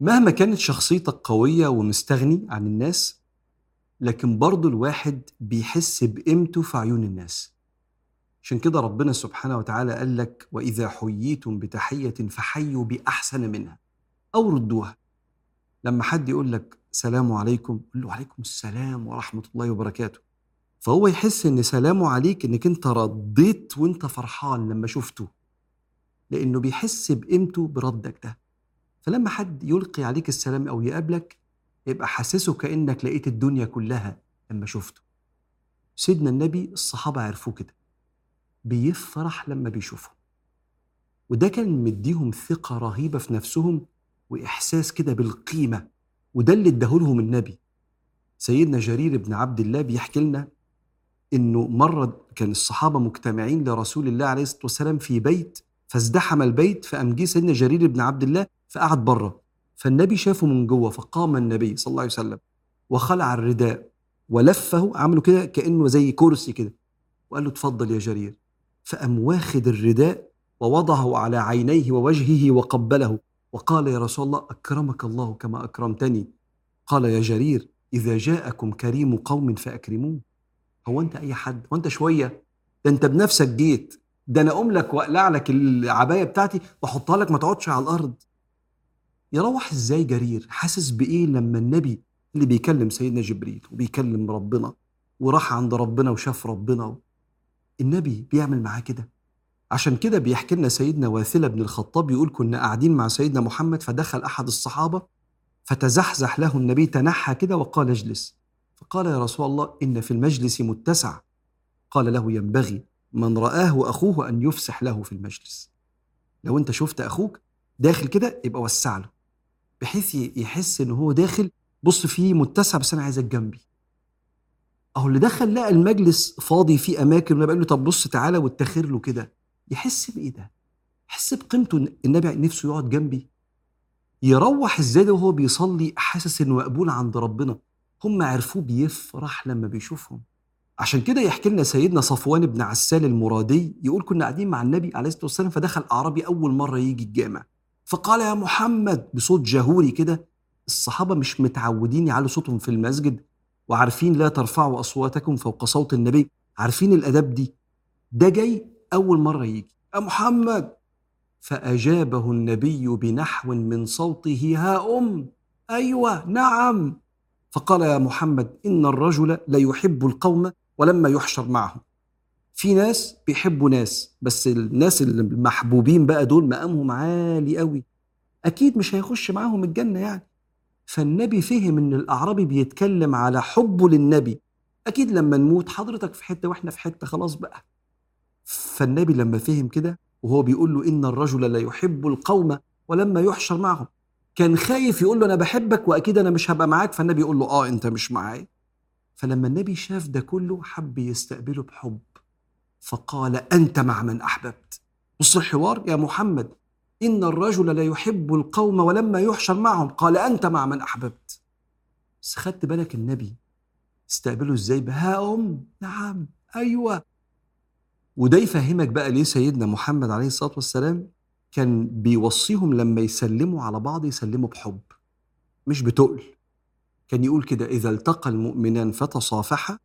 مهما كانت شخصيتك قوية ومستغني عن الناس، لكن برضو الواحد بيحس بقيمته في عيون الناس. عشان كده ربنا سبحانه وتعالى قال لك: وإذا حييتم بتحية فحيوا بأحسن منها أو ردوها. لما حد يقول لك سلام عليكم، قل له عليكم السلام ورحمة الله وبركاته، فهو يحس إن سلامه عليك إنك أنت رديت وأنت فرحان لما شفته، لأنه بيحس بقيمته بردك ده. فلما حد يلقي عليك السلام أو يقابلك، يبقى حسسه كأنك لقيت الدنيا كلها لما شفته. سيدنا النبي الصحابة عرفوه كده، بيفرح لما بيشوفهم، وده كان مديهم ثقة رهيبة في نفسهم وإحساس كده بالقيمة، وده اللي اداهولهم النبي. سيدنا جرير بن عبد الله بيحكي لنا إنه مرة كان الصحابة مجتمعين لرسول الله عليه الصلاة والسلام في بيت، فازدحم البيت، فأمجي سيدنا جرير بن عبد الله فقعد بره، فالنبي شافه من جوه، فقام النبي صلى الله عليه وسلم وخلع الرداء ولفه، عمله كده كأنه زي كرسي كده، وقال له: اتفضل يا جرير. فقام واخد الرداء ووضعه على عينيه ووجهه وقبله وقال: يا رسول الله، أكرمك الله كما أكرمتني. قال: يا جرير، إذا جاءكم كريم قوم فأكرموه. هو أنت أي حد؟ وأنت شوية؟ ده أنت بنفسك جيت، ده أنا أقوم لك وأقلع لك العباية بتاعتي وأحطها لك، ما تقعدش على الأرض. يروح إزاي جرير؟ حاسس بإيه لما النبي اللي بيكلم سيدنا جبريل وبيكلم ربنا وراح عند ربنا وشاف ربنا، النبي بيعمل معاه كده. عشان كده بيحكي لنا سيدنا واثلة بن الخطاب، يقول: كنا قاعدين مع سيدنا محمد، فدخل أحد الصحابة فتزحزح له النبي، تنحى كده وقال: اجلس. فقال: يا رسول الله، إن في المجلس متسع. قال له: ينبغي من رآه وأخوه أن يفسح له في المجلس. لو أنت شفت أخوك داخل كده، يبقى وسع له بحيث يحس إنه هو داخل، بص فيه متسع بس أنا عايزك جنبي. أهو اللي دخل لقى المجلس فاضي فيه أماكن، والنبي قال له: طب بص تعالى، واتخر له كده. يحس بإيه ده؟ يحس بقيمته، النبي نفسه يقعد جنبي. يروح إزاي ده وهو بيصلي حاسس إنه مقبول عند ربنا؟ هم عرفوه بيفرح لما بيشوفهم. عشان كده يحكي لنا سيدنا صفوان بن عسال المرادي، يقول: كنا قاعدين مع النبي عليه الصلاة والسلام، فدخل أعرابي أول مرة يجي الجامع، فقال: يا محمد، بصوت جهوري كده. الصحابة مش متعودين يعلوا صوتهم في المسجد، وعارفين لا ترفعوا أصواتكم فوق صوت النبي، عارفين الأدب دي. ده جاي أول مرة يجي، يا محمد. فأجابه النبي بنحو من صوته: ها أيوة، نعم. فقال: يا محمد، إن الرجل لا يحب القوم ولما يحشر معهم. في ناس بيحبوا ناس، بس الناس المحبوبين بقى دول مقامهم عالي قوي، أكيد مش هيخش معهم الجنة يعني. فالنبي فهم إن الأعرابي بيتكلم على حبه للنبي، أكيد لما نموت حضرتك في حتة وإحنا في حتة، خلاص بقى. فالنبي لما فهم كده وهو بيقول له: إن الرجل لا يحب القوم ولما يحشر معهم، كان خايف يقول له: أنا بحبك وأكيد أنا مش هبقى معاك، فالنبي يقول له: أنت مش معايا. فلما النبي شاف ده كله، حب يستقبله بحب، فقال: أنت مع من أحببت. بص الحوار: يا محمد، إن الرجل لا يحب القوم ولما يحشر معهم. قال: أنت مع من أحببت. بس خدت بالك النبي استقبله إزاي؟ بها نعم، أيوة. وده يفهمك بقى ليه سيدنا محمد عليه الصلاة والسلام كان بيوصيهم لما يسلموا على بعض يسلموا بحب مش بتقل. كان يقول كده: إذا التقى المؤمنان فتصافحا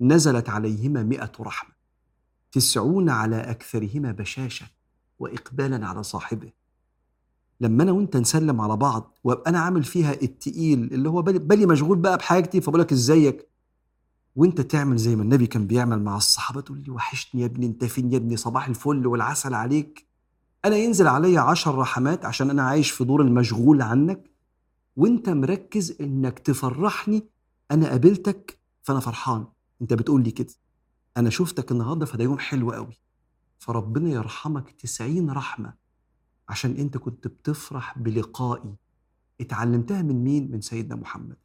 نزلت عليهما 100 رحمة، 90 على أكثرهما بشاشة وإقبالا على صاحبه. لما أنا وأنت نسلم على بعض وأبقى أنا عامل فيها التقيل اللي هو بالي مشغول بقى بحاجتي، فبقولك إزيك، وأنت تعمل زي ما النبي كان بيعمل مع الصحابة، تقول لي: وحشتني يا ابني، أنت فين يا ابني، صباح الفل والعسل عليك. أنا ينزل علي 10 رحمات عشان أنا عايش في دور المشغول عنك، وأنت مركز إنك تفرحني. أنا قابلتك فأنا فرحان، أنت بتقول لي كده. أنا شفتك النهاردة فده يوم حلو قوي، فربنا يرحمك 90 رحمة عشان أنت كنت بتفرح بلقائي. اتعلمتها من مين؟ من سيدنا محمد.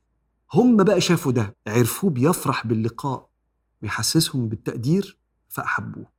هم بقى شافوا ده، عرفوه بيفرح باللقاء، بيحسسهم بالتقدير، فأحبوه.